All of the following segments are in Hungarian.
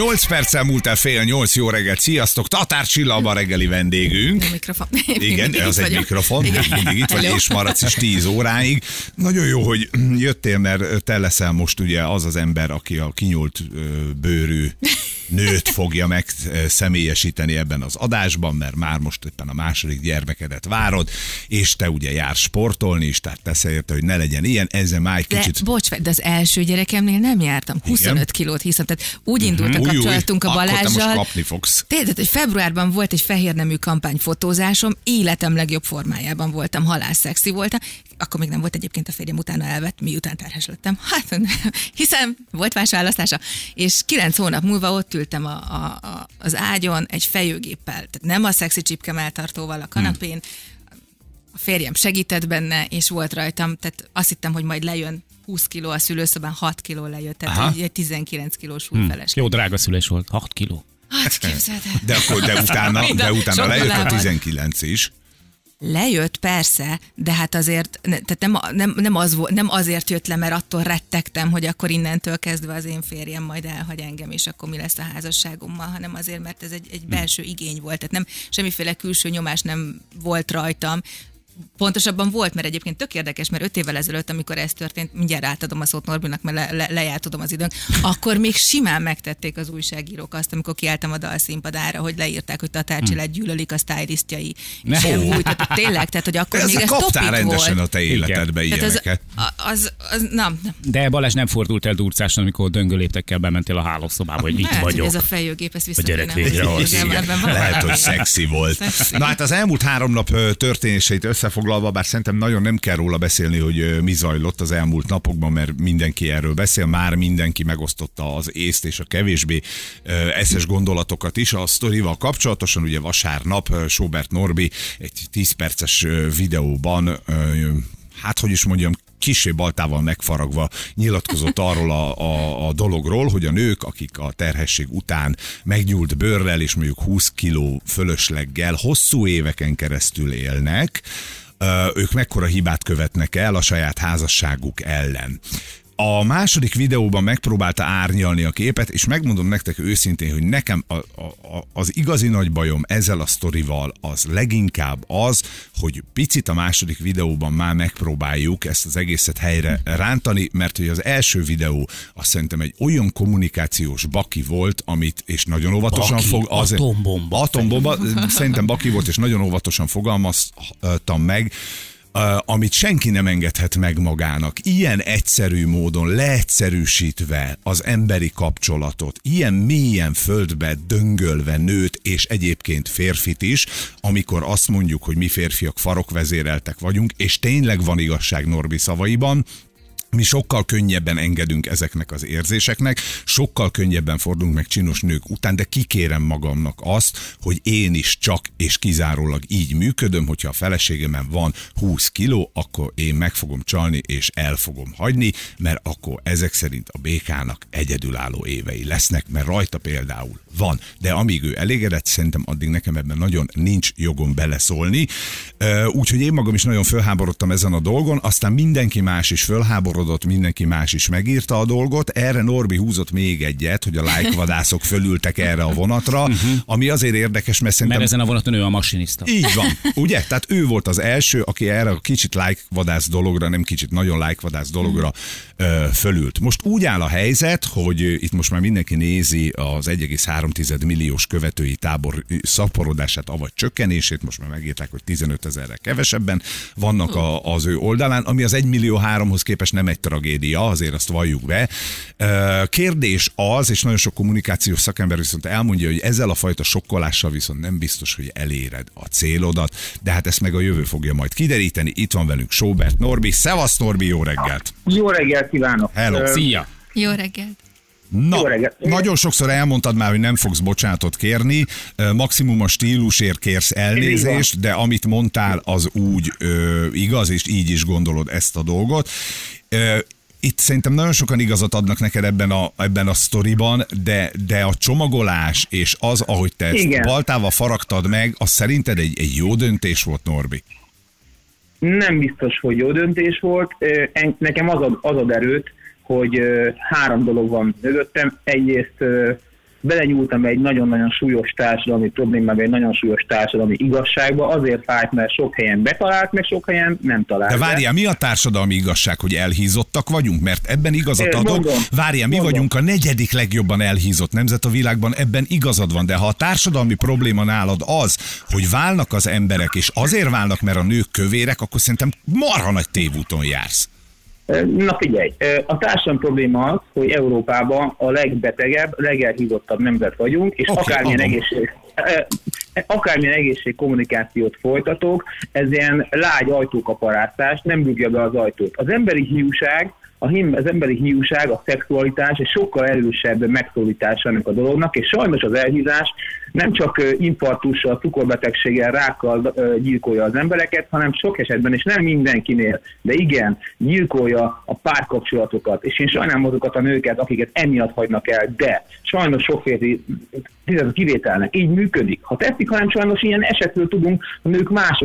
8 perccel múlt el fél 8, jó reggelt, sziasztok! Tatár Csilla a reggeli vendégünk. Mikrofon. Igen, ez egy mikrofon, mindig itt vagy, és maradsz is 10 óráig. Nagyon jó, hogy jöttél, mert te leszel most ugye az az ember, aki a kinyúlt bőrű nőt fogja megszemélyesíteni ebben az adásban, mert már most éppen a második gyermekedet várod, és te ugye jársz sportolni is, tehát tesz érte, hogy ne legyen ilyen, ezzel már egy kicsit... De az első gyerekemnél nem jártam, 25 igen? kilót hiszem, tehát úgy indult a kapcsolatunk a Balázsral. Akkor te most kapni fogsz. Tehát, hogy februárban volt egy fehérnemű kampányfotózásom, életem legjobb formájában voltam, halászszexi voltam, akkor még nem volt egyébként, a férjem utána elvett, miután terhes lettem. Hát, hiszen volt más választása. És 9 hónap múlva ott ültem az ágyon egy fejőgéppel, tehát nem a szexi csipkem eltartóval a kanapén, a férjem segített benne, és volt rajtam, tehát azt hittem, hogy majd lejön 20 kiló, a szülőszobán 6 kiló lejött, tehát egy 19 kilós újfeleség. Jó drága szülés volt, 6 kiló. Hát képzeld el. De akkor de utána lejött a 19 is. Lejött, persze, de hát azért tehát nem azért jött le, mert attól rettegtem, hogy akkor innentől kezdve az én férjem majd elhagy engem, és akkor mi lesz a házasságommal, hanem azért, mert ez egy belső igény volt. Tehát nem, semmiféle külső nyomás nem volt rajtam. Pontosabban volt, mert egyébként tök érdekes, mert 5 évvel ezelőtt, amikor ez történt, mindjárt átadom a szót Norbinak, mert lejárt tudom az időnk, akkor még simán megtették az újságírók azt, amikor kiálltam a Dall színpadára, hogy leírták, hogy Tatár Csillát gyűlölik a sztájlisztjai. Tényleg, tehát hogy akkor ez még ez topik volt. Kaptál rendesen a te életedbe ilyeneket. Nem. De Balázs nem fordult el durcáson, amikor döngöléptekkel bementél a hálószobába, hogy itt vagyok. Ez a fejőgép, ez lehet, hogy szexi volt. Na hát az elmúlt 3 nap történéseit összefoglalva, bár szerintem nagyon nem kell róla beszélni, hogy mi zajlott az elmúlt napokban, mert mindenki erről beszél, már mindenki megosztotta az észt és a kevésbé eszes gondolatokat is. A sztorival kapcsolatosan ugye vasárnap Schobert Norbi egy 10 perces videóban, hát hogy is mondjam, kissé baltával megfaragva nyilatkozott arról a dologról, hogy a nők, akik a terhesség után meggyúlt bőrrel és mondjuk 20 kiló fölösleggel hosszú éveken keresztül élnek, ők mekkora hibát követnek el a saját házasságuk ellen. A második videóban megpróbálta árnyalni a képet, és megmondom nektek őszintén, hogy nekem az igazi nagy bajom ezzel a sztorival az leginkább az, hogy picit a második videóban már megpróbáljuk ezt az egészet helyre rántani, mert hogy az első videó azt szerintem egy olyan kommunikációs baki volt, amit, és nagyon óvatosan atombomba. Szerintem baki volt, és nagyon óvatosan fogalmaztam meg, amit senki nem engedhet meg magának. Ilyen egyszerű módon leegyszerűsítve az emberi kapcsolatot, ilyen mélyen földbe döngölve nőt és egyébként férfit is, amikor azt mondjuk, hogy mi férfiak farokvezéreltek vagyunk, és tényleg van igazság Norbi szavaiban, mi sokkal könnyebben engedünk ezeknek az érzéseknek, sokkal könnyebben fordulunk meg csinos nők után, de kikérem magamnak azt, hogy én is csak és kizárólag így működöm, hogyha a feleségemen van 20 kiló, akkor én meg fogom csalni és el fogom hagyni, mert akkor ezek szerint a békának egyedülálló évei lesznek, mert rajta például van. De amíg ő elégedett, szerintem addig nekem ebben nagyon nincs jogom beleszólni. Úgyhogy én magam is nagyon fölháborodtam ezen a dolgon, aztán mindenki más is fölháborodott, mindenki más is megírta a dolgot. Erre Norbi húzott még egyet, hogy a lájkvadászok fölültek erre a vonatra, ami azért érdekes, mert szerintem... Mert ezen a vonaton ő a masinista. Így van, ugye? Tehát ő volt az első, aki erre a kicsit lájkvadász dologra, nem kicsit, nagyon lájkvadász dologra fölült. Most úgy áll a helyzet, hogy itt most már mindenki nézi az 1,3 milliós követői tábor szaporodását, avagy csökkenését, most már megírták, hogy 15 000-re kevesebben vannak az ő oldalán, ami az 1,3 millióhoz képest nem egy tragédia, azért azt valljuk be. Kérdés az, és nagyon sok kommunikációs szakember viszont elmondja, hogy ezzel a fajta sokkolással viszont nem biztos, hogy eléred a célodat, de hát ezt meg a jövő fogja majd kideríteni. Itt van velünk Schobert Norbi. Szevasz Norbi, jó reggelt! Jó reggelt kívánok! Hello! Szia! Jó reggelt! Na, jó reggelt. Nagyon sokszor elmondtad már, hogy nem fogsz bocsánatot kérni, maximum a stílusért kérsz elnézést, de amit mondtál, az úgy igaz, és így is gondolod ezt a dolgot. Itt szerintem nagyon sokan igazat adnak neked ebben a sztoriban, de a csomagolás és az, ahogy te ezt baltával faragtad meg, az szerinted egy jó döntés volt, Norbi? Nem biztos, hogy jó döntés volt. Nekem az ad erőt, hogy 3 dolog van mögöttem. Egyrészt belenyúltam egy nagyon-nagyon súlyos társadalmi problémába, egy nagyon súlyos társadalmi igazságba, azért fájt, mert sok helyen betalált, meg sok helyen nem talált. De várjál, mi a társadalmi igazság, hogy elhízottak vagyunk? Mert ebben igazat adok. Várjál, mi vagyunk a negyedik legjobban elhízott nemzet a világban, ebben igazad van. De ha a társadalmi probléma nálad az, hogy válnak az emberek, és azért válnak, mert a nők kövérek, akkor szerintem marha nagy tévúton jársz. Na figyelj, a társadalmi probléma az, hogy Európában a legbetegebb, legelhízottabb nemzet vagyunk, és akármilyen egészségkommunikációt folytatok, ez ilyen lágy ajtókaparászás, nem rúgja be az ajtót. Az emberi hiúság, a szexualitás egy sokkal erősebb megszólítása ennek a dolognak, és sajnos az elhízás nem csak infarktussal, cukorbetegséggel, rákkal gyilkolja az embereket, hanem sok esetben, és nem mindenkinél, de igen, gyilkolja a párkapcsolatokat. És én sajnálom azokat a nőket, akiket emiatt hagynak el, de sajnos sokféli kivételnek. Így működik. Ha tetszik, hanem sajnos ilyen esetről tudunk, a nők a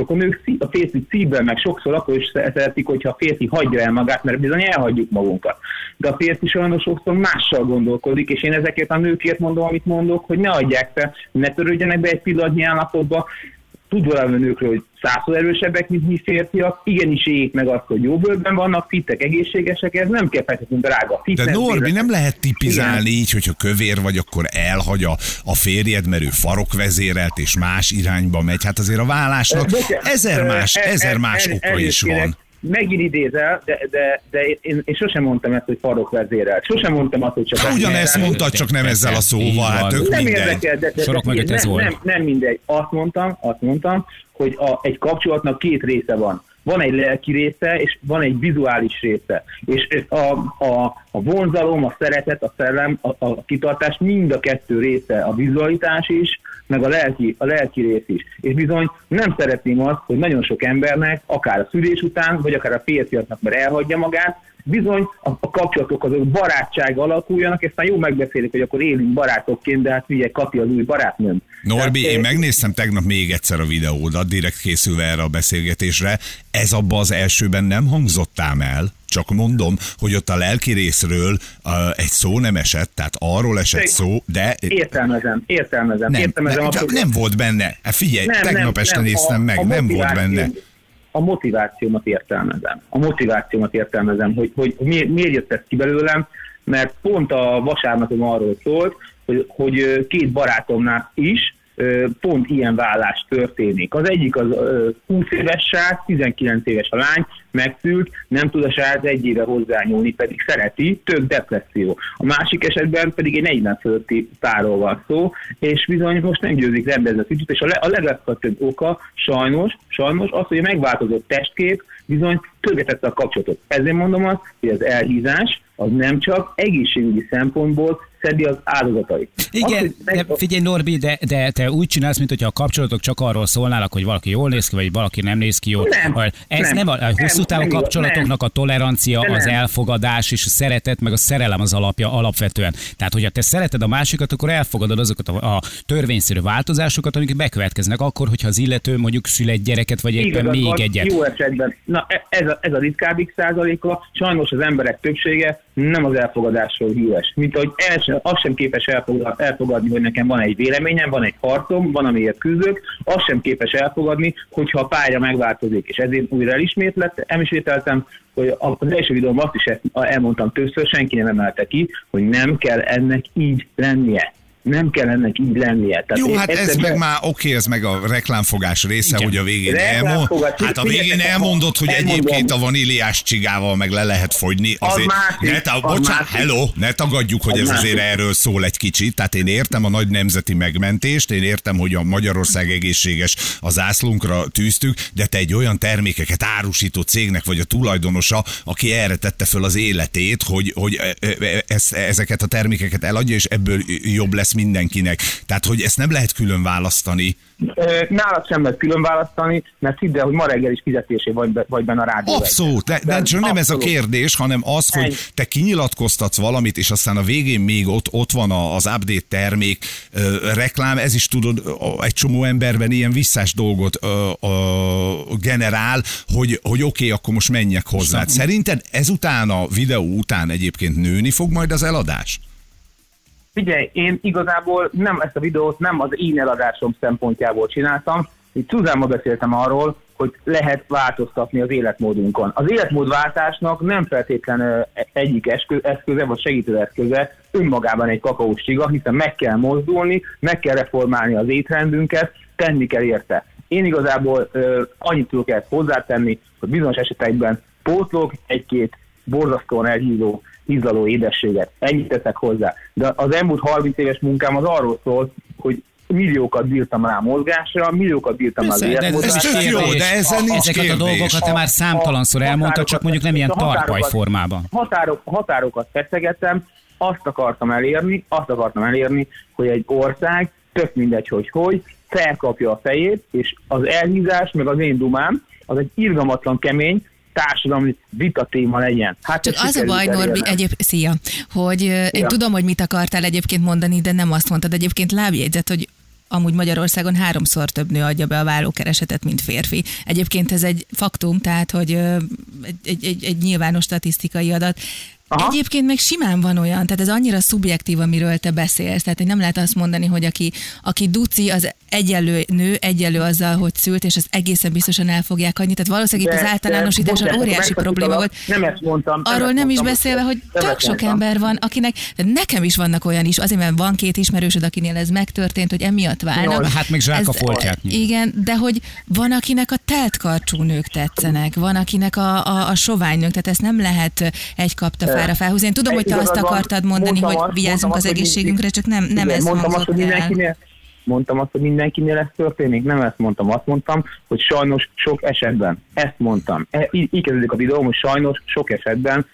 férfi szívben, meg sokszor akkor is szeretik, hogyha a férfi hagyja el magát, mert bizony elhagyjuk magunkat. De a férfi sajnos sokszor mással gondolkodik, és én ezeket a nőkért mondom, amit mondok, hogy ne adják fel, ne törődjenek be egy pillanatnyi állapotba. Tudva a nőkről, hogy 100-szor erősebbek, mint mi férfiak, igenis éljék meg azt, hogy jó bőrben vannak, fittek, egészségesek, ez nem kefekhetünk drága. De Norbi, nem lehet tipizálni így, hogyha kövér vagy, akkor elhagy a férjed, mert ő farokvezérelt és más irányba megy. Hát azért a vállásnak ezer más oka is van. Megint idézel, de én sosem mondtam ezt, hogy farokvezérelt. Sosem mondtam azt, hogy csak... Hát ugyanezt mondtad, csak nem ezzel a szóval. Hát tök nem érdekel, nem mindegy. Azt mondtam, hogy egy kapcsolatnak két része van. Van egy lelki része, és van egy vizuális része. És a vonzalom, a szeretet, a szellem, a kitartás mind a kettő része. A vizualitás is, meg a lelki rész is. És bizony nem szeretném azt, hogy nagyon sok embernek, akár a szülés után, vagy akár a férfiaknak, mert elhagyja magát, bizony a kapcsolatok azok barátság alakuljanak, és aztán jó megbeszélik, hogy akkor élünk barátokként, de hát figyelj, kapja az új barátnőm. Norbi, én megnéztem tegnap még egyszer a videódat, direkt készülve erre a beszélgetésre. Ez abba az elsőben nem hangzottám el, csak mondom, hogy ott a lelki részről egy szó nem esett, tehát arról esett szó, de... Értelmezem. Nem volt benne. Figyelj, tegnap este néztem meg, nem volt benne. A motivációmat értelmezem. Hogy miért jött ez ki belőlem, mert pont a vasárnapom arról szólt, hogy két barátomnál is pont ilyen vállás történik. Az egyik az 20 éves srác, 19 éves a lány, megszült, nem tud a srác egy éve hozzányúlni, pedig szereti, több depresszió. A másik esetben pedig egy 40 fölötti párról van szó, és bizony most nem győzik rendezni a kicsit, és a legfőbb oka sajnos az, hogy megváltozott testkép bizony tönkretette a kapcsolatot. Ezért mondom azt, hogy az elhízás az nem csak egészségügyi szempontból szedi az áldozatait. Igen, figyelj Norbi, de te úgy csinálsz, mintha a kapcsolatok csak arról szólnának, hogy valaki jól néz ki, vagy valaki nem néz ki jól. Nem, a hosszú távú kapcsolatoknak a tolerancia, az elfogadás és a szeretet, meg a szerelem az alapja alapvetően. Tehát, hogyha te szereted a másikat, akkor elfogadod azokat a törvényszerű változásokat, amik bekövetkeznek akkor, hogyha az illető mondjuk szül egy gyereket, vagy éppen még egyet. Jó esetben. Na, ez a ritkábbik százaléka, sajnos az emberek többsége nem az elfogadásról híres. Mint ahogy azt sem képes elfogadni, hogy nekem van egy véleményem, van egy harcom, van amiért küzdök, azt sem képes elfogadni, hogyha a pálya megváltozik. És ezért újra elismételtem, hogy az első videóban azt is elmondtam többször, senki nem emelte ki, hogy nem kell ennek így lennie. Tehát jó, hát ez meg már oké, ez meg a reklámfogás része, igen. Hogy a végén elmondod, hogy egyébként a vaníliás csigával meg le lehet fogyni. Ne tagadjuk, hogy ez azért erről szól egy kicsit. Tehát én értem a nagy nemzeti megmentést, én értem, hogy a Magyarország egészséges a zászlunkra tűztük, de te egy olyan termékeket árusító cégnek vagy a tulajdonosa, aki erre tette föl az életét, hogy ezeket a termékeket eladja, és ebből jobb lesz mindenkinek. Tehát, hogy ezt nem lehet külön választani. Nálad sem lehet külön választani, mert hidd el, hogy ma reggel is fizetésé vagy benne a rádióban. Abszolút. Nem ez a kérdés, hanem az, hogy te kinyilatkoztatsz valamit, és aztán a végén még ott van az update termék, reklám, ez is tudod, egy csomó emberben ilyen visszás dolgot generál, hogy oké, akkor most menjek hozzá. Szerinted ezután a videó után egyébként nőni fog majd az eladás? Figyelj, én igazából nem ezt a videót nem az én eladásom szempontjából csináltam. Itt Suzánmal beszéltem arról, hogy lehet változtatni az életmódunkon. Az életmódváltásnak nem feltétlen egyik eszköze vagy segítő eszköze önmagában egy kakaós csiga, hiszen meg kell mozdulni, meg kell reformálni az étrendünket, tenni kell érte. Én igazából annyit tudok ezt hozzátenni, hogy bizonyos esetekben pótlok egy-két borzasztóan elhízó, hízlaló édességet. Ennyit teszek hozzá. De az elmúlt 30 éves munkám az arról szól, hogy milliókat bírtam rá mozgásra, milliókat bírtam rá életmozgásra. Ezeket a dolgokat te már számtalanszor elmondtad, csak mondjuk nem ilyen tarpaj formában. Határokat feszegettem, azt akartam elérni, hogy egy ország, tök mindegy, hogy felkapja a fejét, és az elhízás, meg az én dumám, az egy irgalmatlan kemény, társadalmi vita téma legyen. Hát csak az a baj, Norbi, én tudom, hogy mit akartál egyébként mondani, de nem azt mondtad. Egyébként lábjegyzet, hogy amúgy Magyarországon 3-szor több nő adja be a vállókeresetet, mint férfi. Egyébként ez egy faktum, tehát, hogy egy nyilvános statisztikai adat. Aha. Egyébként meg simán van olyan, tehát ez annyira szubjektív, amiről te beszélsz, tehát nem lehet azt mondani, hogy aki duci, az egyenlő nő, egyenlő azzal, hogy szült, és az egészen biztosan el fogják adni, tehát valószínűleg itt az általánosításon óriási probléma volt. Nem ezt mondtam. Arról nem is beszélve, hogy tök sok ember van, akinek, nekem is vannak olyan is, azért mert van két ismerősöd, akinél ez megtörtént, hogy emiatt válnak. Hát még zsákafoltják. Igen, de hogy van, akinek a teltkarcsú nők tetszenek, van, akinek a sovány nők, tehát ezt nem lehet egy kapta felhúzni. Én tudom, hogy te azt akartad mondani, hogy vigyázzunk az egészségünkre, csak nem ez hangzott el. Mondtam azt, hogy mindenkinél ez történik, nem ezt mondtam, azt mondtam, hogy sajnos sok esetben, ezt mondtam. Így kezdődik a videóm, hogy sajnos sok esetben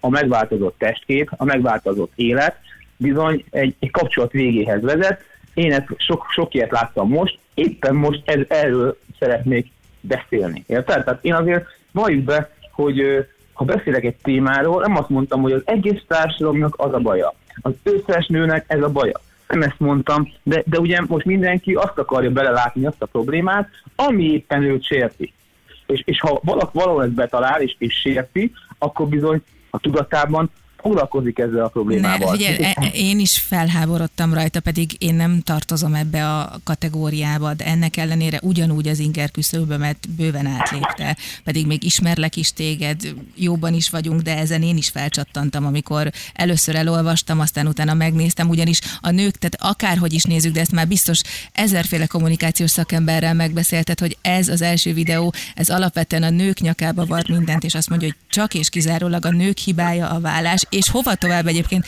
a megváltozott testkép, a megváltozott élet bizony egy kapcsolat végéhez vezet. Én ezt sok ilyet láttam most, éppen most erről szeretnék beszélni. Érted? Tehát én azért valljuk be, hogy ha beszélek egy témáról, nem azt mondtam, hogy az egész társadalomnak az a baja. Az összes nőnek ez a baja. Nem ezt mondtam, de ugye most mindenki azt akarja belelátni azt a problémát, ami éppen őt sérti. És ha valahol ezt betalál és sérti, akkor bizony a tudatában foglalkozik ezzel a problémával. Én is felháborodtam rajta, pedig én nem tartozom ebbe a kategóriába, de ennek ellenére ugyanúgy az inger küszöbömet bőven átlépte. Pedig még ismerlek is téged, jóban is vagyunk, de ezen én is felcsattantam, amikor először elolvastam, aztán utána megnéztem, ugyanis a nők, tehát akárhogy is nézzük, de ezt már biztos ezerféle kommunikációs szakemberrel megbeszélted, hogy ez az első videó, ez alapvetően a nők nyakába var mindent, és azt mondja, hogy csak és kizárólag a nők hibája a vállás. És hova tovább egyébként?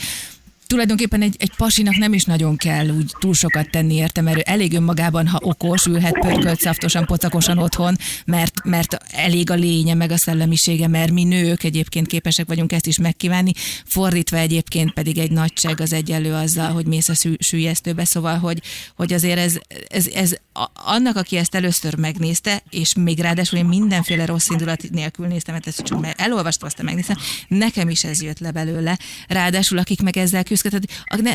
Tulajdonképpen egy pasinak nem is nagyon kell úgy túl sokat tenni érte, mert elég önmagában, ha okos, ülhet pörkölt, szaftosan, pocakosan otthon, mert elég a lénye, meg a szellemisége, mert mi nők egyébként képesek vagyunk ezt is megkívánni. Fordítva egyébként pedig egy nagyság az egyenlő azzal, hogy mész a süllyesztőbe, szóval, hogy azért ez annak, aki ezt először megnézte, és még ráadásul én mindenféle rossz indulat nélkül néztem, mert ezt csak elolvastam, aztán megnéztem, nekem is ez jött le belőle. Ráadásul, akik meg ezzel tehát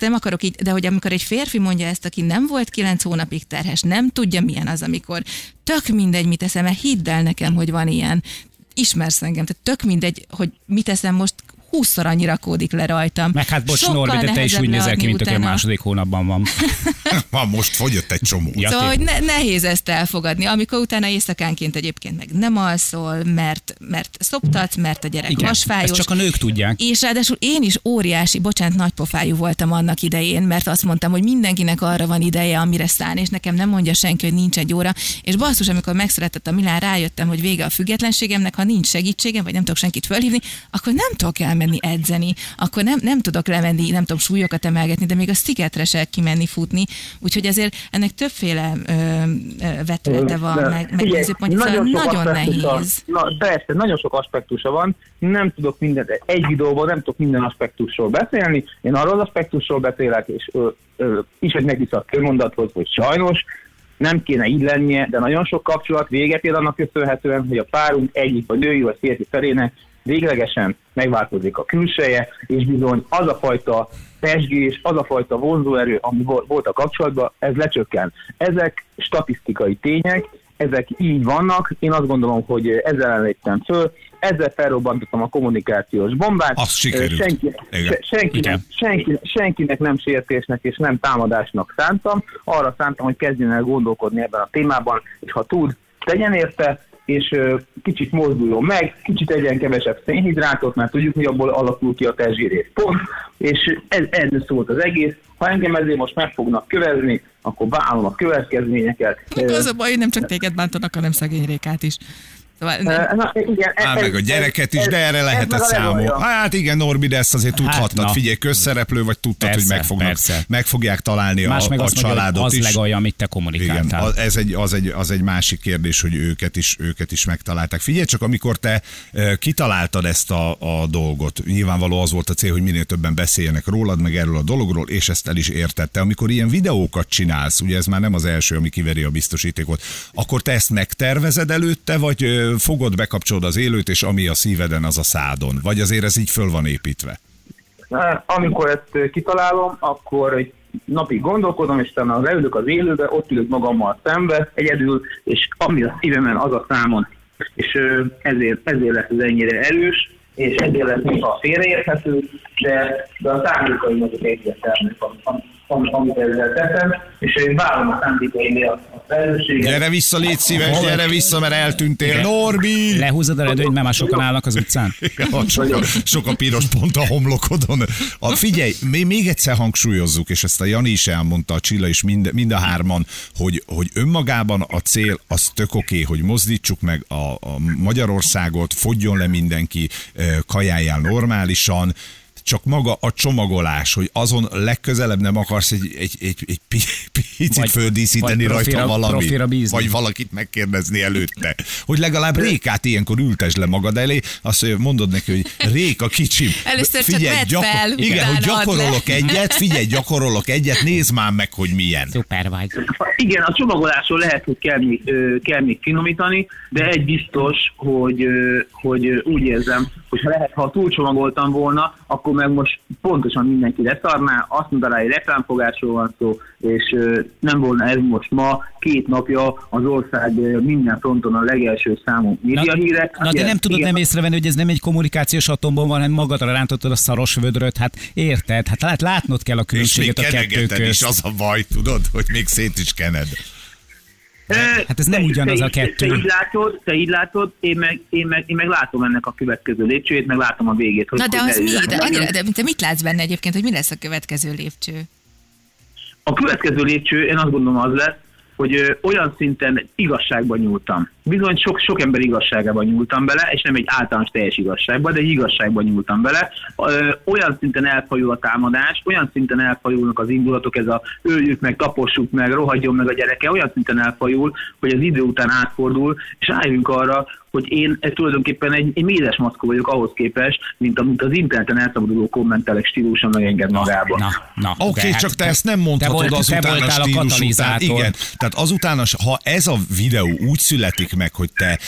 nem akarok így, de hogy amikor egy férfi mondja ezt, aki nem volt 9 hónapig terhes, nem tudja, milyen az, amikor tök mindegy, mit eszem, mert hidd el nekem, hogy van ilyen, ismersz engem, tehát tök mindegy, hogy mit eszem most, 20-szor annyi rakódik le rajtam. Meg hát bocs, Norbi, de te is úgy nézel ki, mint aki a második hónapban van. Van, most fogyott egy csomó. Ja, szóval, hogy nehéz ezt elfogadni, amikor utána éjszakánként egyébként meg nem alszol, mert szoptatsz, mert a gyerek hasfájós. Csak a nők tudják. És ráadásul én is nagypofájú voltam annak idején, mert azt mondtam, hogy mindenkinek arra van ideje, amire szán, és nekem nem mondja senki, hogy nincs egy óra. És basszus, amikor megszületett a Milán, rájöttem, hogy vége a függetlenségemnek, ha nincs segítségem, vagy nem tudok senkit fölhívni, akkor nem tudok menni edzeni, akkor nem tudok lemenni, nem tudom súlyokat emelgetni, de még a szigetre se kimenni futni, úgyhogy azért ennek többféle vetülete van, meg nézőpontja, nagyon nehéz. Persze, nagyon sok aspektusa van, nem tudok mindent, egy videóban nem tudok minden aspektusról beszélni, én arról az aspektusról beszélek, és ismerjük vissza a körmondathoz, hogy sajnos nem kéne így lennie, de nagyon sok kapcsolat véget ér annak köszönhetően, hogy a párunk egyik, vagy női, vagy férfi felének véglegesen megváltozik a külseje, és bizony az a fajta pezsgés, az a fajta vonzóerő, ami volt a kapcsolatban, ez lecsökken. Ezek statisztikai tények, ezek így vannak, én azt gondolom, hogy ezzel léptem föl, ezzel felrobbantottam a kommunikációs bombát. Azt sikerült. Senkinek nem sértésnek és nem támadásnak szántam. Arra szántam, hogy kezdjen el gondolkodni ebben a témában, és ha tud, tegyen érte, és kicsit mozduljon meg, kicsit egyen kevesebb szénhidrátot, mert tudjuk, hogy abból alakul ki a testzsírész pont, és ez szólt az egész. Ha engem ezért most meg fognak kövezni, akkor vállalom a következményeket. Az a baj, nem csak téged bántanak, hanem szegény Rékát is. Meg a gyereket is, de erre lehetett számolni. Hát igen, Norbi, de ezt azért tudhattad. Figyelj, közszereplő vagy, tudtad, persze, hogy meg fogják találni a családot az is. Az legalja, amit te kommunikáltál. Igen, az egy másik kérdés, hogy őket is megtalálták. Figyelj csak, amikor te kitaláltad ezt a dolgot, nyilvánvaló az volt a cél, hogy minél többen beszéljenek rólad, meg erről a dologról, és ezt el is értette. Amikor ilyen videókat csinálsz, ugye ez már nem az első, ami kiveri a biztosítékot, akkor te ezt megtervezed előtte, vagy fogod, bekapcsolod az élőt, és ami a szíveden, az a szádon? Vagy azért ez így föl van építve? Amikor ezt kitalálom, akkor egy napig gondolkodom, és talán leülök az élőbe, ott ülök magammal szembe, egyedül, és ami a szívemen, az a számon. És ezért lesz ez ennyire erős, és ezért lesz a félreérthető, de a szándékaim azok egyértelműek, amit ezzel tettem, és én várom a szándékaimé a felelősséget. Gyere vissza, légy szíves, gyere vissza, mert eltűntél. Igen. Norbi! Lehúzod a redőnyt, mert már sokan állnak az utcán. Sok a piros pont a homlokodon. Figyelj, még egyszer hangsúlyozzuk, és ezt a Jani is elmondta, a Csilla is, mind a hárman, hogy önmagában a cél az tök oké, hogy mozdítsuk meg a Magyarországot, fogjon le mindenki, kajáljál normálisan, csak maga a csomagolás, hogy azon legközelebb nem akarsz egy picit földíszíteni rajta valamit, vagy valakit megkérdezni előtte. Hogy legalább Rékát ilyenkor ültesd le magad elé, azt mondod neki, hogy Réka kicsim, figyelj, gyakorolok egyet, nézd már meg, hogy milyen. Szuper vagy. Igen, a csomagolásról lehet, hogy kell még finomítani, de egy biztos, hogy úgy érzem, hogy lehet, ha túlcsomagoltam volna, akkor meg most pontosan mindenki leszarná, azt mondaná, hogy reklámfogásról van szó, és nem volna ez most ma 2 napja az ország minden fronton a legelső számú médiahírek. De nem tudod nem észrevenni, hogy ez nem egy kommunikációs atomban van, hanem magadra rántottad a szaros vödröt, hát érted, hát látnod kell a különbséget a kettő közt. És az a baj, tudod, hogy még szét is kened. Hát ez nem ugyanaz a kettő. Te így látod, én meg látom ennek a következő lépcsőjét, meg látom a végét. Hogy na de az mi? De mit látsz benne egyébként, hogy mi lesz a következő lépcső? A következő lépcső, én azt gondolom az lesz, hogy olyan szinten igazságban nyúltam. Bizony sok ember igazságában nyúltam bele, és nem egy általános teljes igazságban, de egy igazságban nyúltam bele. Olyan szinten elfajul a támadás, olyan szinten elfajulnak az indulatok, ez a öljük meg, tapossuk meg, rohadjon meg a gyereke, olyan szinten elfajul, hogy az idő után átfordul, és álljunk arra, hogy én tulajdonképpen egy mézes maszkó vagyok ahhoz képest, mint az interneten elszabaduló kommentelek stílusa megenged magába. Oké, csak te ezt nem mondhatod azután a stílus után. Igen, tehát azután, ha ez a videó úgy születik meg, hogy te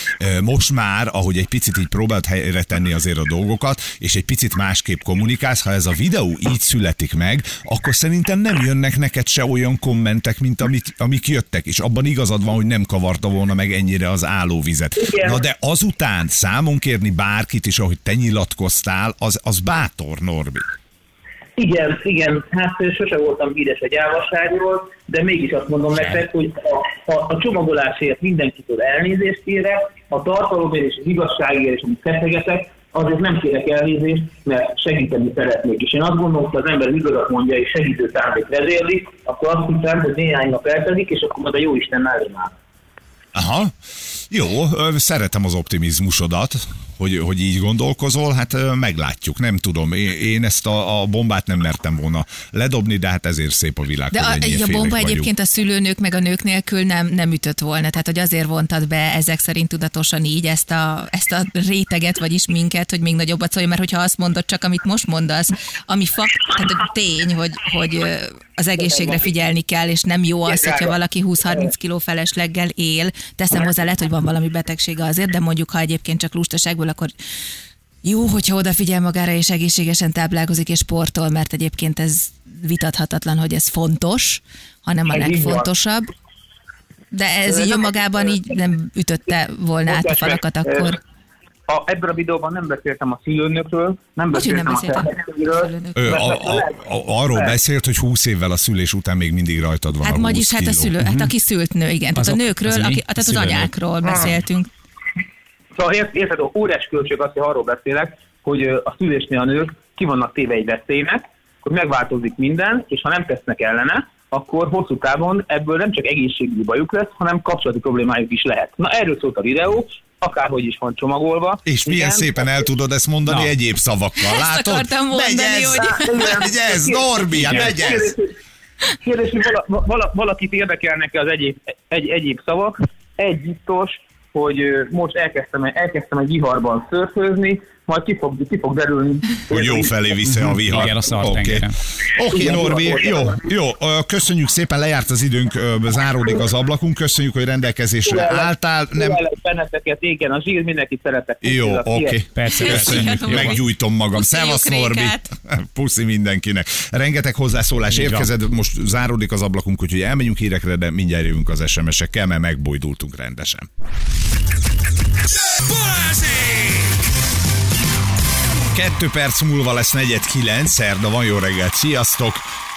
most már, ahogy egy picit így próbáld helyre tenni azért a dolgokat, és egy picit másképp kommunikálsz, ha ez a videó így születik meg, akkor szerintem nem jönnek neked se olyan kommentek, mint amik jöttek, és abban igazad van, hogy nem kavarta volna meg ennyire az állóvizet. Na de azután számon kérni bárkit is, ahogy te nyilatkoztál, az bátor, Norbi. Igen, hát sose voltam híres a gyávaságról, de mégis azt mondom nektek, hogy a csomagolásért mindenkitől elnézést kérek, a tartalomért és az igazságért és amit feszegetek, azért nem kérek elnézést, mert segíteni szeretnék. És én azt gondolom, hogy az ember igazat mondja és segítő szándék vezérli, akkor azt hiszem, hogy néhány nap eltelik, és akkor majd a jóisten elém áll. Aha, jó, szeretem az optimizmusodat, hogy így gondolkozol, hát meglátjuk, nem tudom, én ezt a bombát nem mertem volna ledobni, de hát ezért szép a világ. De a bomba vagyunk. Egyébként a szülőnök meg a nők nélkül nem ütött volna, tehát hogy azért vontad be ezek szerint tudatosan így ezt a réteget, vagyis minket, hogy még nagyobb a szóljon, mert hogyha azt mondod csak, amit most mondasz, ami tehát a tény, hogy az egészségre figyelni kell, és nem jó az, hogyha valaki 20-30 kiló felesleggel él, teszem hozzá, lehet, hogy van valami betegsége azért, de mondjuk, ha egyébként csak lustaságból, akkor jó, hogyha odafigyel magára, és egészségesen táplálkozik, és sportol, mert egyébként ez vitathatatlan, hogy ez fontos, hanem a legfontosabb. De ez így önmagában így nem ütötte volna át a falakat akkor. Ebből a videóban nem beszéltem a szülőnökről, nem beszéltem a szülőnökről. Arról beszélt, hogy 20 évvel a szülés után még mindig rajtad van. Hát vagyis hát a szülő, hát a kiszült nő, igen. Tehát a nőkről, tehát az anyákról beszéltünk. Szóval érted, óriás különbség az, hogy arról beszélek, hogy a szülésnél a nők ki vannak téve egy veszélynek, hogy megváltozik minden, és ha nem tesznek ellene, akkor hosszú távon ebből nem csak egészségügyi bajuk lesz, hanem kapcsolati problémájuk is lehet. Na, erről szólt a videó, akárhogy is van csomagolva. És milyen szépen el tudod ezt mondani egyéb szavakkal, látod? Ezt akartam mondani, hogy... Megy ez, Norbi, megy ez! Kérdés, hogy valakit érdekelnek az egyéb szavak. Egy biztos, hogy most elkezdtem egy viharban szörfőzni, majd ki fog derülni. Hogy jó felé viszi a vihar. Igen, a szartengeren. Oké, Norbi, jó. Köszönjük szépen, lejárt az időnk, záródik az ablakunk. Köszönjük, hogy rendelkezésre álltál. Benneteket, igen, a zsír mindenkit szeretek. Jó, oké. Persze, köszönjük. Meggyújtom magam. Szevasz, Norbi. Puszi mindenkinek. Rengeteg hozzászólás érkezett, most záródik az ablakunk, úgyhogy elmegyünk hírekre, de mindjárt jövünk az SMS-ekkel, mert megbojdultunk rendesen. Balázsék! 2 perc múlva lesz 8:45, szerda van, jó reggelt, sziasztok!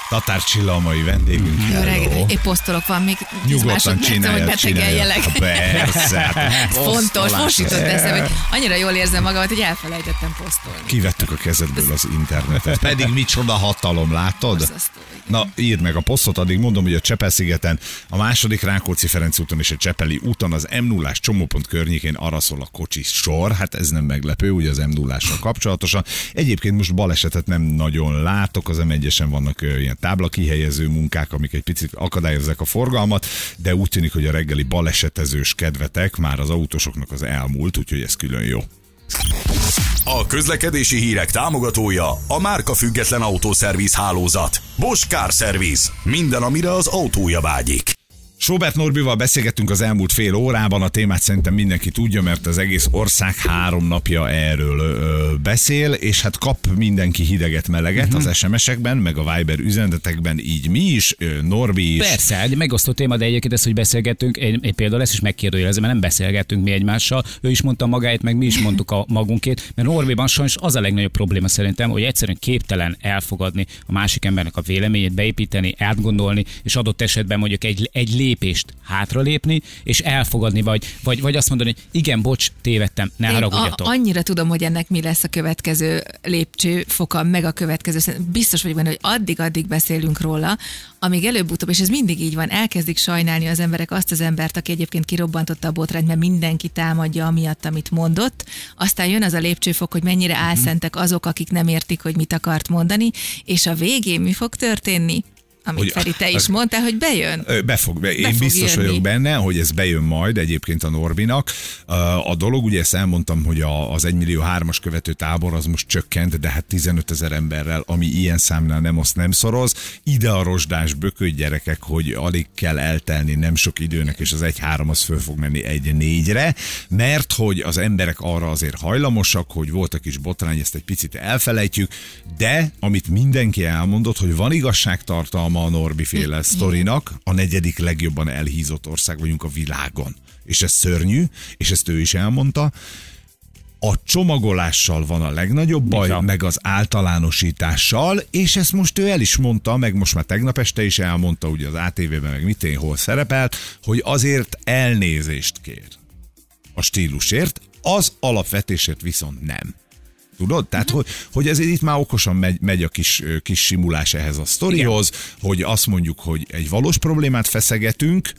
Tatár Csilla a mai vendégünk. Jó reggelt, épp posztolok van még 10 másodpercen, hogy betegeljelek. Persze. Hát fontos, most jutott eszembe, hogy annyira jól érzem magamat, hogy elfelejtettem posztolni. Kivettük a kezedből az internetet. Pedig micsoda hatalom, látod? Oszasztó. Na, írd meg a posztot, addig mondom, hogy a Csepel-szigeten, a második Rákóczi-Ferenc úton és a Csepeli úton az M0-ás csomópont környékén arra szól a kocsi sor. Hát ez nem meglepő, ugye az M0-ással kapcsolatosan. Egyébként most balesetet nem nagyon látok, az M1-esen vannak ilyen táblakihelyező munkák, amik egy picit akadályozzák a forgalmat, de úgy tűnik, hogy a reggeli balesetezős kedvetek már az autósoknak az elmúlt, úgyhogy ez külön jó. A közlekedési hírek támogatója a márka független autószerviz hálózat. Bosch Car Service. Minden, amire az autója vágyik. Schobert Norbival beszélgettünk az elmúlt fél órában, a témát szerintem mindenki tudja, mert az egész ország 3 napja erről beszél, és hát kap mindenki hideget, meleget az SMS-ekben, meg a Viber üzenetekben, így mi is, Norbi is. Persze, egy megosztó téma, de egyébként ez, hogy beszélgettünk, egy példa lesz, és megkérdőjelezem, mert nem beszélgettünk mi egymással, ő is mondta magáit, meg mi is mondtuk a magunkét, mert Norbiban sajnos az a legnagyobb probléma szerintem, hogy egyszerűen képtelen elfogadni a másik embernek a véleményét, beépíteni, átgondolni, és adott esetben mondjuk egy lépést hátralépni, és elfogadni, vagy azt mondani, hogy igen, bocs, tévedtem, ne haragudjatok. Annyira tudom, hogy ennek mi lesz a következő lépcsőfoka, meg a következő. Biztos vagyok benne, hogy addig beszélünk róla, amíg előbb-utóbb, és ez mindig így van, elkezdik sajnálni az emberek azt az embert, aki egyébként kirobbantotta a botrányt, mert mindenki támadja amiatt, amit mondott. Aztán jön az a lépcsőfok, hogy mennyire álszentek azok, akik nem értik, hogy mit akart mondani, és a végén mi fog történni? Amit Feri, te is mondtál, hogy bejön. Én biztos vagyok benne, hogy ez bejön majd egyébként a Norbinak. A dolog, ugye ezt elmondtam, hogy az 1,3 millió követő tábor az most csökkent, de hát 15 000 emberrel, ami ilyen számnál nem, azt nem szoroz. Ide a rozsdás bökő gyerekek, hogy alig kell eltelni nem sok időnek, és az 1,3 az föl fog menni 1,4-re, mert hogy az emberek arra azért hajlamosak, hogy volt a kis botrány, ezt egy picit elfelejtjük, de amit mindenki elmondott, hogy van igazságtartalma a Norbi-féle sztorinak, a 4. legjobban elhízott ország vagyunk a világon. És ez szörnyű, és ezt ő is elmondta. A csomagolással van a legnagyobb baj, meg az általánosítással, és ezt most ő el is mondta, meg most már tegnap este is elmondta, ugye az ATV-ben, meg mitén, hol szerepelt, hogy azért elnézést kér a stílusért, az alapvetésért viszont nem. Tudod? Tehát, hogy ezért itt már okosan megy a kis simulás ehhez a sztorihoz, hogy azt mondjuk, hogy egy valós problémát feszegetünk,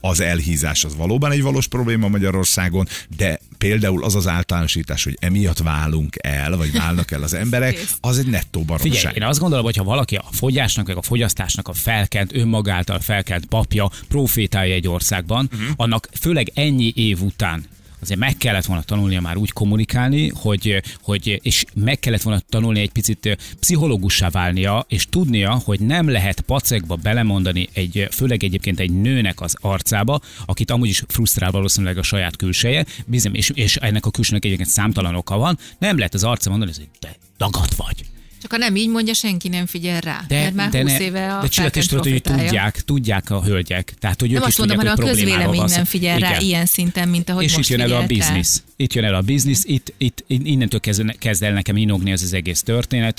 az elhízás az valóban egy valós probléma Magyarországon, de például az általánosítás, hogy emiatt válunk el, vagy válnak el az emberek, az egy nettó baromság. Figyelj, én azt gondolom, hogy ha valaki a fogyásnak, meg a fogyasztásnak a felkent, önmagáltal felkent papja, profétálja egy országban, annak főleg ennyi év után azért meg kellett volna tanulnia már úgy kommunikálni, hogy és meg kellett volna tanulni egy picit pszichológussá válnia, és tudnia, hogy nem lehet pacekba belemondani főleg egyébként egy nőnek az arcába, akit amúgy is frusztrál valószínűleg a saját külseje, bizony, és ennek a külsőnek egyébként számtalan oka van, nem lehet az arca mondani, hogy te dagad vagy. Csak ha nem így mondja, senki nem figyel rá. De, mert már 20 éve a Csilla is tudod, hogy tudják a hölgyek. Tehát, hogy nem azt mondom, hanem a közvélemény nem figyel rá ilyen szinten, mint ahogy most figyelt rá. És itt jön el a biznisz, innentől kezd el nekem inogni az egész történet,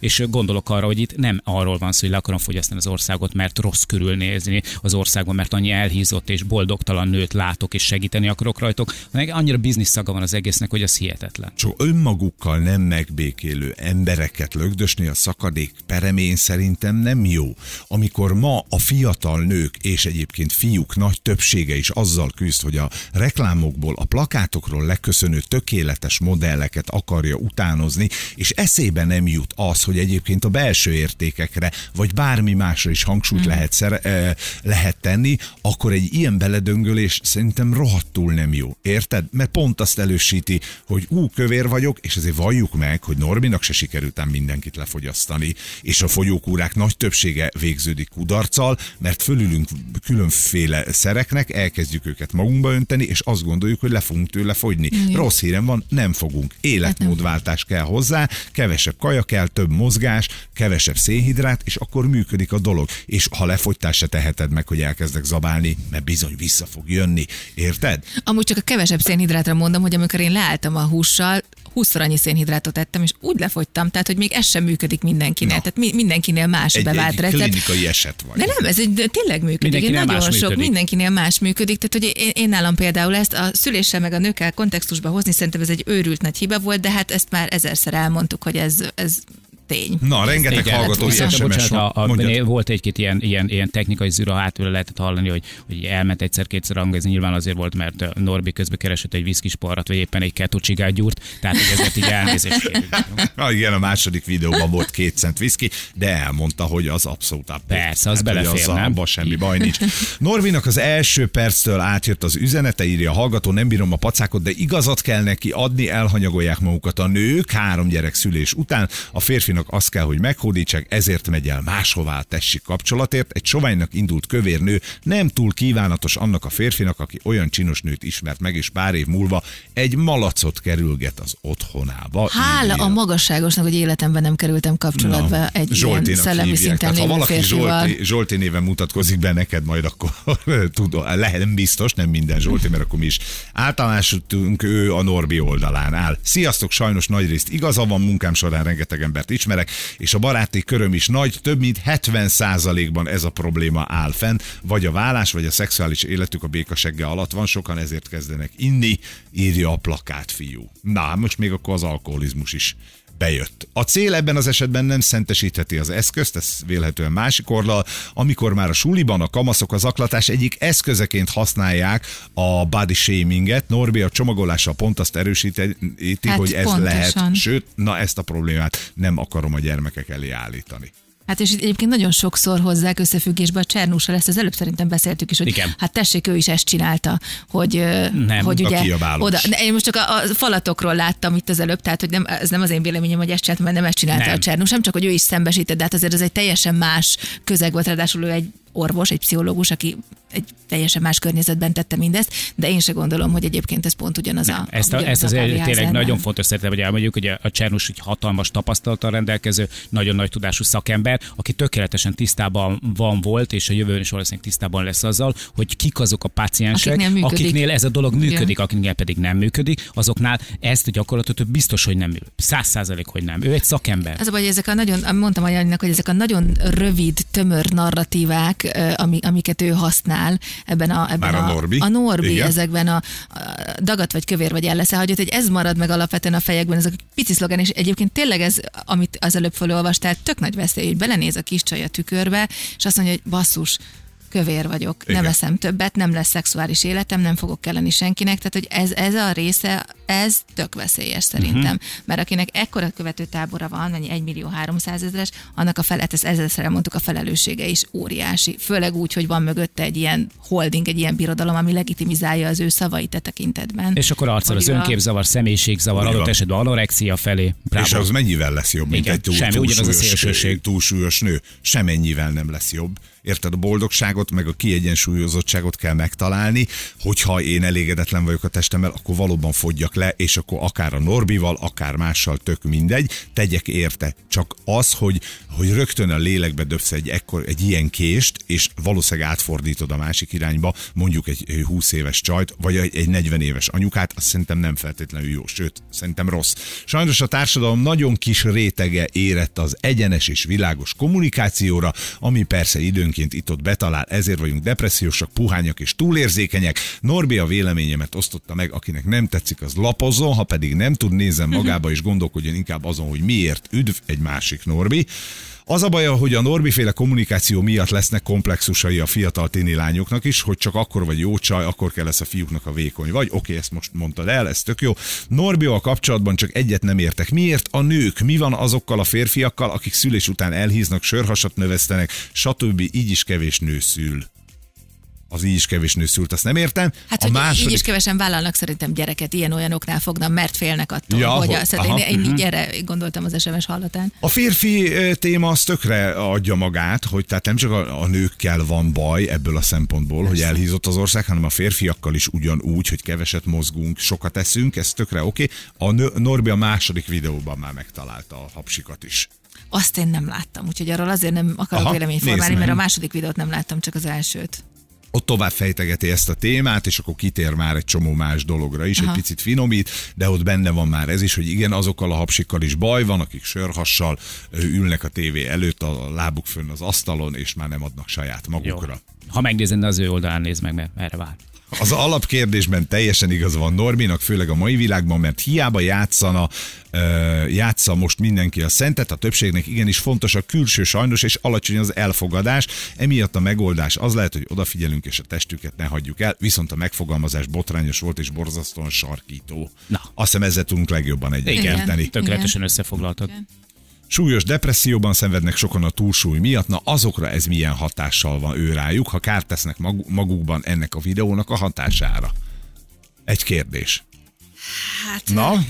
és gondolok arra, hogy itt nem arról van szó, hogy le akarom fogyasztani az országot, mert rossz körülnézni az országon, mert annyi elhízott és boldogtalan nőt látok, és segíteni akarok rajtok. Annyira biznisz szaga van az egésznek, hogy az hihetetlen. Csak önmagukkal nem megbékélő embereket lögdösni a szakadék peremén szerintem nem jó. Amikor ma a fiatal nők és egyébként fiúk nagy többsége is azzal küzd, hogy a reklámokból, a plakátokról leköszönő tökéletes modelleket akarja utánozni, és eszébe nem jut az, hogy egyébként a belső értékekre, vagy bármi másra is hangsúlyt lehet tenni, akkor egy ilyen beledöngölés szerintem rohadtul nem jó. Érted? Mert pont azt elősíti, hogy kövér vagyok, és ezért valljuk meg, hogy Norbinak se sikerült ám mindenkit lefogyasztani, és a fogyókúrák nagy többsége végződik kudarccal, mert fölülünk különféle szereknek, elkezdjük őket magunkba önteni, és azt gondoljuk, hogy le fogunk tőle fogyni. Rossz hírem van, nem fogunk. Életmódváltás kell hozzá, kevesebb kaja kell, több mozgás, kevesebb szénhidrát, és akkor működik a dolog. És ha lefogytál, se teheted meg, hogy elkezdek zabálni, mert bizony vissza fog jönni. Érted? Amúgy csak a kevesebb szénhidrátra mondom, hogy amikor én leálltam a hússal, 20-szor annyi szénhidrátot ettem, és úgy lefogytam, tehát, hogy még ez sem működik mindenkinek. Tehát mindenkinél más bevált recept. Egy klinikai eset vagy. De nem, ez tényleg működik. Nagyon sok, mindenkinél más működik. Tehát, hogy én nálam például ezt a szüléssel meg a nőkkel kontextusba hozni, szerintem ez egy őrült nagy hiba volt, de hát ezt már ezerszer elmondtuk, hogy ez tény. Na, rengeteg hallgató SMS van. Volt egy-két ilyen technikai zűra, hátulra lehetett hallani, hogy elment egyszer-kétszer hang, ez nyilván azért volt, mert Norbi közben keresett egy viszkis parrat, vagy éppen egy kettocsigát gyúrt, tehát ezért így elnézést kérjük. Igen, a második videóban volt 2 cent viszki, de elmondta, hogy az abszolút a perc, az hát, belefér, az nem? Semmi baj nincs. Norbinak az első perctől átjött az üzenete, írja a hallgató, nem bírom a pacákot, de igazat kell neki adni, elhanyagolják magukat a nők 3 gyerek szülés után, a férfinak azt kell, hogy meghódítsák, ezért megy el máshová a tessi kapcsolatért. Egy soványnak indult kövérnő nem túl kívánatos annak a férfinak, aki olyan csinos nőt ismert meg, és pár év múlva egy malacot kerülget az otthonába. Hála a magasságosnak, hogy életemben nem kerültem kapcsolatba egy ilyen szellemi szinten lévő férfival. Ha valaki Zsolti néven mutatkozik be neked, majd akkor tudom, nem biztos, nem minden Zsolti, mert akkor mi is általánosítunk, ő a Norbi oldalán áll. Sziasztok, sajnos nagyrészt igaza van, munkám során rengeteg embert ismer, és a baráti köröm is nagy, több mint 70%-ban ez a probléma áll fenn, vagy a vállás, vagy a szexuális életük a békasegge alatt van, sokan ezért kezdenek inni, írja a plakátfiú. Na, most még akkor az alkoholizmus is bejött. A cél ebben az esetben nem szentesítheti az eszközt, ez vélhetően másik orral, amikor már a suliban a kamaszok a zaklatás egyik eszközeként használják a body shaminget. Norbi a csomagolással pont azt erősíti, hát hogy ez pontosan lehet. Sőt, na ezt a problémát nem akarom a gyermekek elé állítani. Hát és egyébként nagyon sokszor hozzák összefüggésbe a Csernussal, ezt az előbb szerintem beszéltük is, hogy igen, hát tessék, ő is ezt csinálta, hogy ugye oda. Én most csak a falatokról láttam itt az előbb, tehát hogy nem, ez nem az én véleményem, hogy ezt csinálta, mert nem ezt csinálta a Csernus, nem csak, hogy ő is szembesített, de hát azért ez egy teljesen más közeg volt, ráadásul ő egy orvos, egy pszichológus, aki egy teljesen más környezetben tette mindezt, de én se gondolom, hogy egyébként ez pont ugyanaz a... Ezt azért tényleg nagyon fontos szerintem, hogy elmondjuk, hogy a Csernus egy hatalmas tapasztalattal rendelkező, nagyon nagy tudású szakember, aki tökéletesen tisztában volt, és a jövőn is valószínűleg tisztában lesz azzal, hogy kik azok a páciensek, akiknél ez a dolog működik, akiknél pedig nem működik, azoknál ezt a gyakorlatot biztos, hogy nem működik. 100%, hogy nem. Ő egy szakember. Az a baj, ezek a nagyon, mondtam Janinak, hogy ezek a nagyon rövid, tömör narratívák, amiket ő használ ebben a Norbi ezekben a dagat vagy kövér vagy el leszel hagyott, hogy ez marad meg alapvetően a fejekben, ez a pici szlogán, és egyébként tényleg ez, amit az előbb felolvastál, tök nagy veszély, hogy belenéz a kis csaj a tükörbe, és azt mondja, hogy basszus, kövér vagyok, nem eszem többet, nem lesz szexuális életem, nem fogok kelleni senkinek, tehát hogy ez a része, ez tök veszélyes szerintem, mert akinek ekkora követő tábora van, mennyi 1.300.000-es, annak a felett, ezt ezzel mondtuk, a felelőssége is óriási, főleg úgy, hogy van mögötte egy ilyen holding, egy ilyen birodalom, ami legitimizálja az ő szavait a tekintetben. És akkor arccal az önképzavar, személyiségzavar, adott esetben anorexia felé. Bravo. És az mennyivel lesz jobb, mint egy túlsúlyos nő? Semennyivel nem lesz jobb. érted, a boldogságot, meg a kiegyensúlyozottságot kell megtalálni, hogyha én elégedetlen vagyok a testemmel, akkor valóban fogyjak le, és akkor akár a Norbival, akár mással, tök mindegy, tegyek érte. Csak az, hogy rögtön a lélekbe döbsz egy ilyen kést, és valószínűleg átfordítod a másik irányba, mondjuk egy 20 éves csajt, vagy egy 40 éves anyukát, azt szerintem nem feltétlenül jó, sőt, szerintem rossz. Sajnos a társadalom nagyon kis rétege érett az egyenes és világos kommunikációra, ami persze időnként itt-ott betalál, ezért vagyunk depressziósak, puhányak és túlérzékenyek. Norbi a véleményemet osztotta meg, akinek nem tetszik, az lapozzon, ha pedig nem tud, nézzen magába és gondolkodjon inkább azon, hogy miért. Üdv, egy másik Norbi. Az a baj, hogy a Norbi-féle kommunikáció miatt lesznek komplexusai a fiatal tini lányoknak is, hogy csak akkor vagy jó csaj, akkor kell lesz a fiúknak a vékony vagy. Oké, ezt most mondtad el, ez tök jó. Norbival kapcsolatban csak egyet nem értek. Miért a nők? Mi van azokkal a férfiakkal, akik szülés után elhíznak, sörhasat növesztenek, stb. Így is kevés nő szül. Az így is kevés nő szült, azt nem értem. Hát, így is kevesen vállalnak szerintem gyereket, ilyen-olyanoknál fognám, mert félnek attól, ja, hogy én így erre gondoltam az SMS hallatán. A férfi téma az tökre adja magát, hogy tehát nem csak a nőkkel van baj ebből a szempontból, hogy elhízott az ország, hanem a férfiakkal is ugyanúgy, hogy keveset mozgunk, sokat eszünk, ez tökre oké. A Norbi a második videóban már megtalálta a hapsikat is. Azt én nem láttam, úgyhogy arról azért nem akarok véleményformálni, mert a második videót nem láttam, csak az elsőt. Ott tovább fejtegeti ezt a témát, és akkor kitér már egy csomó más dologra is, egy picit finomít, de ott benne van már ez is, hogy igen, azokkal a hapsikkal is baj van, akik sörhassal ülnek a tévé előtt, a lábuk fönn az asztalon, és már nem adnak saját magukra. Jó. Ha megnézed, az ő oldalán nézd meg, mert erre vár. Az alapkérdésben teljesen igaz van Norbinak, főleg a mai világban, mert hiába játsza most mindenki a szentet, a többségnek igenis fontos a külső, sajnos, és alacsony az elfogadás, emiatt a megoldás az lehet, hogy odafigyelünk és a testüket ne hagyjuk el, viszont a megfogalmazás botrányos volt és borzasztóan sarkító. Na. Azt hiszem, ezzel tudunk legjobban egyetérteni. Tökéletesen összefoglaltad. Igen. Súlyos depresszióban szenvednek sokan a túlsúly miatt, na azokra ez milyen hatással van rájuk, ha kárt tesznek magukban ennek a videónak a hatására? Egy kérdés. Hát... Na?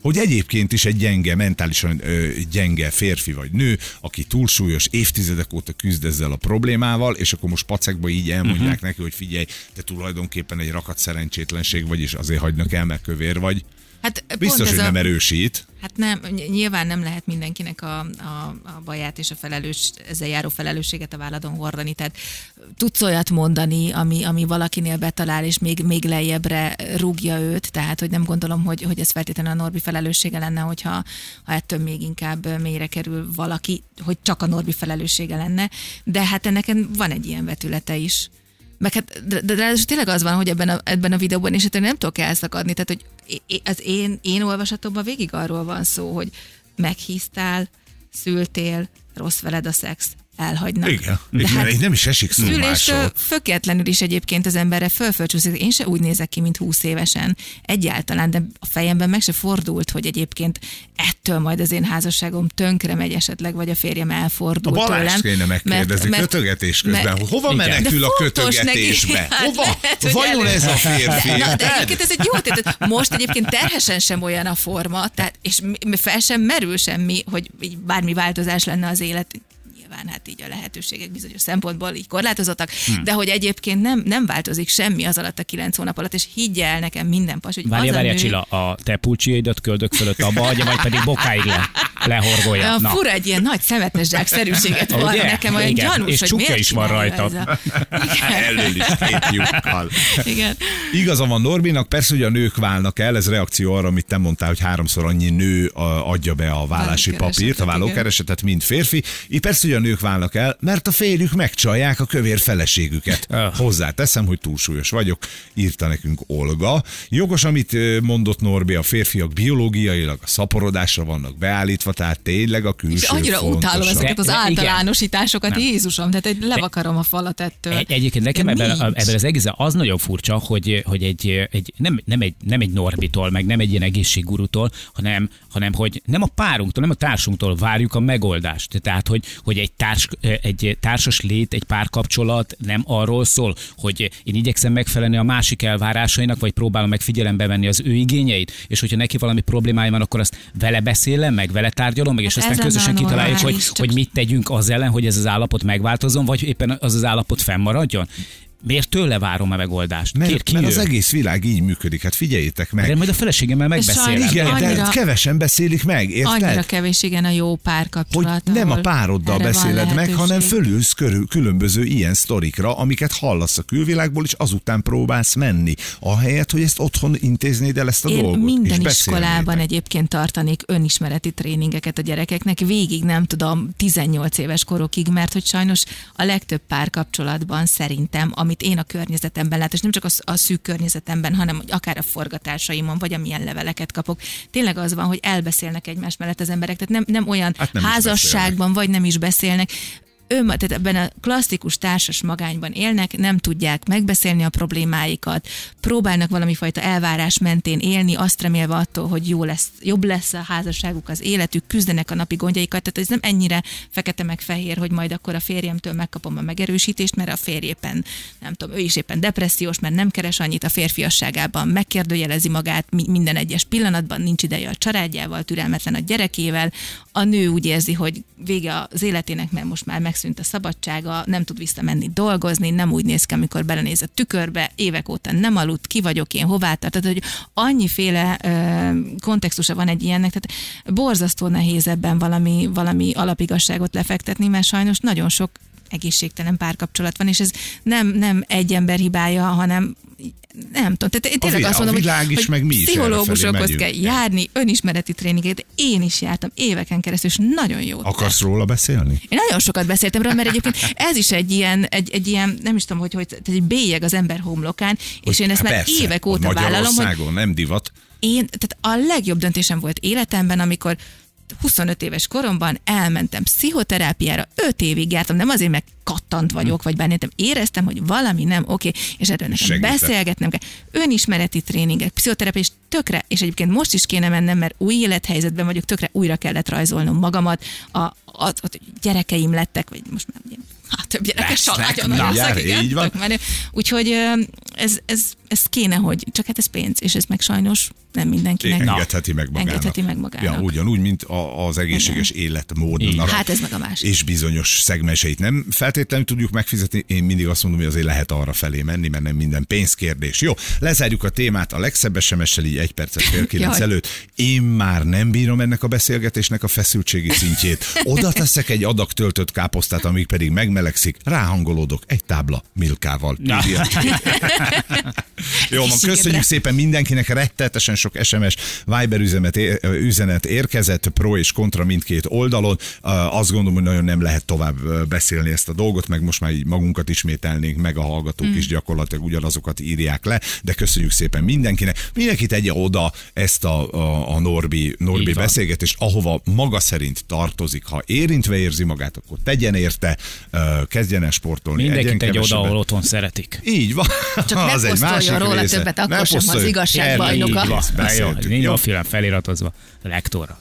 Hogy egyébként is egy gyenge, mentálisan gyenge férfi vagy nő, aki túlsúlyos, évtizedek óta küzd ezzel a problémával, és akkor most pacekba így elmondják neki, hogy figyelj, te tulajdonképpen egy rakat szerencsétlenség vagy, és azért hagynak el, mert kövér vagy. Hát biztos, hogy nem erősít. Hát nem, nyilván nem lehet mindenkinek a baját és ezzel járó felelősséget a válladon hordani. Tehát tudsz olyat mondani, ami valakinél betalál, és még lejjebbre rúgja őt. Tehát, hogy nem gondolom, hogy ez feltétlenül a Norbi felelőssége lenne, hogyha ettől még inkább mélyre kerül valaki, hogy csak a Norbi felelőssége lenne. De hát ennek van egy ilyen vetülete is. Meg hát, de tényleg az van, hogy ebben a videóban, és hát nem tudok elszakadni, tehát hogy az én olvasatomban végig arról van szó, hogy meghíztál, szültél, rossz veled a szex, elhagynak. Igen, hát nem is esik szó másról. Szülés fökéletlenül is egyébként az emberre fölcsúszik. Én se úgy nézek ki, mint 20 évesen. Egyáltalán, de a fejemben meg se fordult, hogy egyébként ettől majd az én házasságom tönkre megy esetleg, vagy a férjem elfordul tőlem. A Balázs kéne megkérdezni kötögetés közben. Hova menekül a kötögetésbe? Hova? Vajon ez a férfi? De egyébként ez egy jó tét. Most egyébként terhesen sem olyan a forma, tehát, és fel sem merül semmi, hogy bármi változás lenne az élet. Hát így a lehetőségek bizonyos szempontból így korlátozottak, de hogy egyébként nem változik semmi az alatt a 9 hónap alatt, és higgy el nekem minden pas, hogy várja, Csilla, a te pulcsiaidat köldök fölött abba adja, vagy pedig bokáig lehorgolja. Fura, egy ilyen nagy szemetes zsákszerűséget van nekem, olyan gyanús, és hogy csukja is van rajta. Elől is két lyukkal. Igaza van Norbinak, persze, hogy a nők válnak el, ez reakció arra, amit te mondtál, hogy 3-szor annyi nő adja be a vállási papírt, a vállókeresetet, mint férfi. Persze, hogy a nők válnak el, mert a férjük megcsalják a kövér feleségüket. Hozzáteszem, hogy túlsúlyos vagyok, írta nekünk Olga. Jogos, amit mondott Norbi, a férfiak biológiailag a szaporodásra vannak beállítva, tehát tényleg a külső fontosabb. És annyira utálom ezeket az általánosításokat, nem. Jézusom, tehát levakarom a falat ettől. Egyébként nekem ebben az egészen az nagyon furcsa, hogy nem egy Norbitól, meg nem egy ilyen egészséggurútól, hanem hogy nem a párunktól, nem a társunktól várjuk a megoldást. Tehát, hogy egy egy társas lét, egy párkapcsolat nem arról szól, hogy én igyekszem megfelelni a másik elvárásainak, vagy próbálom meg figyelembe venni az ő igényeit, és hogyha neki valami problémája van, akkor azt vele beszélem meg, vele tárgyalom meg, és hát aztán közösen kitaláljuk, hogy mit tegyünk az ellen, hogy ez az állapot megváltozzon, vagy éppen az az állapot fennmaradjon. Miért tőle várom a megoldást? Mert az egész világ így működik, hát figyeljétek meg. De majd a feleségemmel megbeszélem. Igen, annyira, de kevesen beszélik meg, érted? Annyira kevés, igen, a jó párkapcsolat. Hogy nem a pároddal beszéled meg, hanem fölülsz különböző ilyen sztorikra, amiket hallasz a külvilágból, és azután próbálsz menni. Ahelyett, hogy ezt otthon intéznéd el ezt a dolgot. Én minden iskolában egyébként tartanék önismereti tréningeket a gyerekeknek, végig nem tudom, 18 éves korokig, mert hogy sajnos a legtöbb párkapcsolatban szerintem, amit én a környezetemben látom, és nem csak a szűk környezetemben, hanem akár a forgatásaimon, vagy amilyen leveleket kapok. Tényleg az van, hogy elbeszélnek egymás mellett az emberek, tehát nem olyan hát nem házasságban, vagy nem is beszélnek. Tehát ebben a klasszikus társas magányban élnek, nem tudják megbeszélni a problémáikat, próbálnak valamifajta elvárás mentén élni, azt remélve attól, hogy jobb lesz a házasságuk, az életük, küzdenek a napi gondjaikat, tehát ez nem ennyire fekete meg fehér, hogy majd akkor a férjemtől megkapom a megerősítést, mert a férj éppen, nem tudom, ő is éppen depressziós, mert nem keres annyit a férfiasságában, megkérdőjelezi magát minden egyes pillanatban, nincs ideje a családjával, türelmetlen a gyerekével, a nő úgy érzi, hogy vége az életének, mert most már megszűnt a szabadsága, nem tud visszamenni dolgozni, nem úgy néz ki, amikor belenéz a tükörbe, évek óta nem aludt, ki vagyok én, hová tart, tehát hogy annyiféle kontextusa van egy ilyennek, tehát borzasztó nehéz ebben valami alapigazságot lefektetni, mert sajnos nagyon sok egészségtelen párkapcsolat van, és ez nem egy ember hibája, hanem nem tudom, tehát tényleg azt mondom, hogy pszichológusokhoz kell járni, önismereti tréninget, én is jártam éveken keresztül, és nagyon jót. Akarsz róla beszélni? Én nagyon sokat beszéltem róla, mert egyébként ez is egy ilyen nem is tudom, hogy egy bélyeg az ember homlokán, és én ezt már persze, évek óta vállalom, hogy nem divat. Tehát a legjobb döntésem volt életemben, amikor 25 éves koromban elmentem pszichoterápiára, 5 évig jártam, nem azért, mert kattant vagyok, vagy bántam, éreztem, hogy valami nem oké, és erről nekem beszélgetnem kell. Önismereti tréningek, pszichoterápia, és tökre, és egyébként most is kéne mennem, mert új élethelyzetben vagyok, tökre újra kellett rajzolnom magamat, a gyerekeim lettek, vagy most már ugye, több gyerekes családon. Úgyhogy ez kéne, hogy csak hát ez pénz, és ez meg sajnos nem mindenkinek. Engedheti meg magának. Ja, ugyanúgy, mint az egészséges életmódnak. Hát ez meg a másik. És bizonyos szegmenseit nem feltétlenül tudjuk megfizetni. Én mindig azt mondom, hogy azért lehet arra felé menni, mert nem minden pénzkérdés. Jó, lezárjuk a témát a legszebb SMS-sel, így 8:50 előtt. Én már nem bírom ennek a beszélgetésnek a feszültségi szintjét. Oda teszek egy adag töltött káposztát, amíg pedig megmelegszik, ráhangolódok egy tábla Milkával. Ja. Jó, van, köszönjük szépen mindenkinek, rettenetesen sok SMS, Viber üzenet érkezett, pro és kontra mindkét oldalon. Azt gondolom, hogy nagyon nem lehet tovább beszélni ezt a dolgot, meg most már így magunkat ismételnénk, meg a hallgatók is gyakorlatilag ugyanazokat írják le, de köszönjük szépen mindenkinek. Mindenki tegye oda ezt a Norbi beszélgetést, ahova maga szerint tartozik. Ha érintve érzi magát, akkor tegyen érte, kezdjen el sportolni. Mindenki tegye oda, ahol otthon szeretik. Így van. Csak az egy másik róla része. Többet, akkor sem az igazságbajnoka. Nincs a film feliratozva. Lektorra.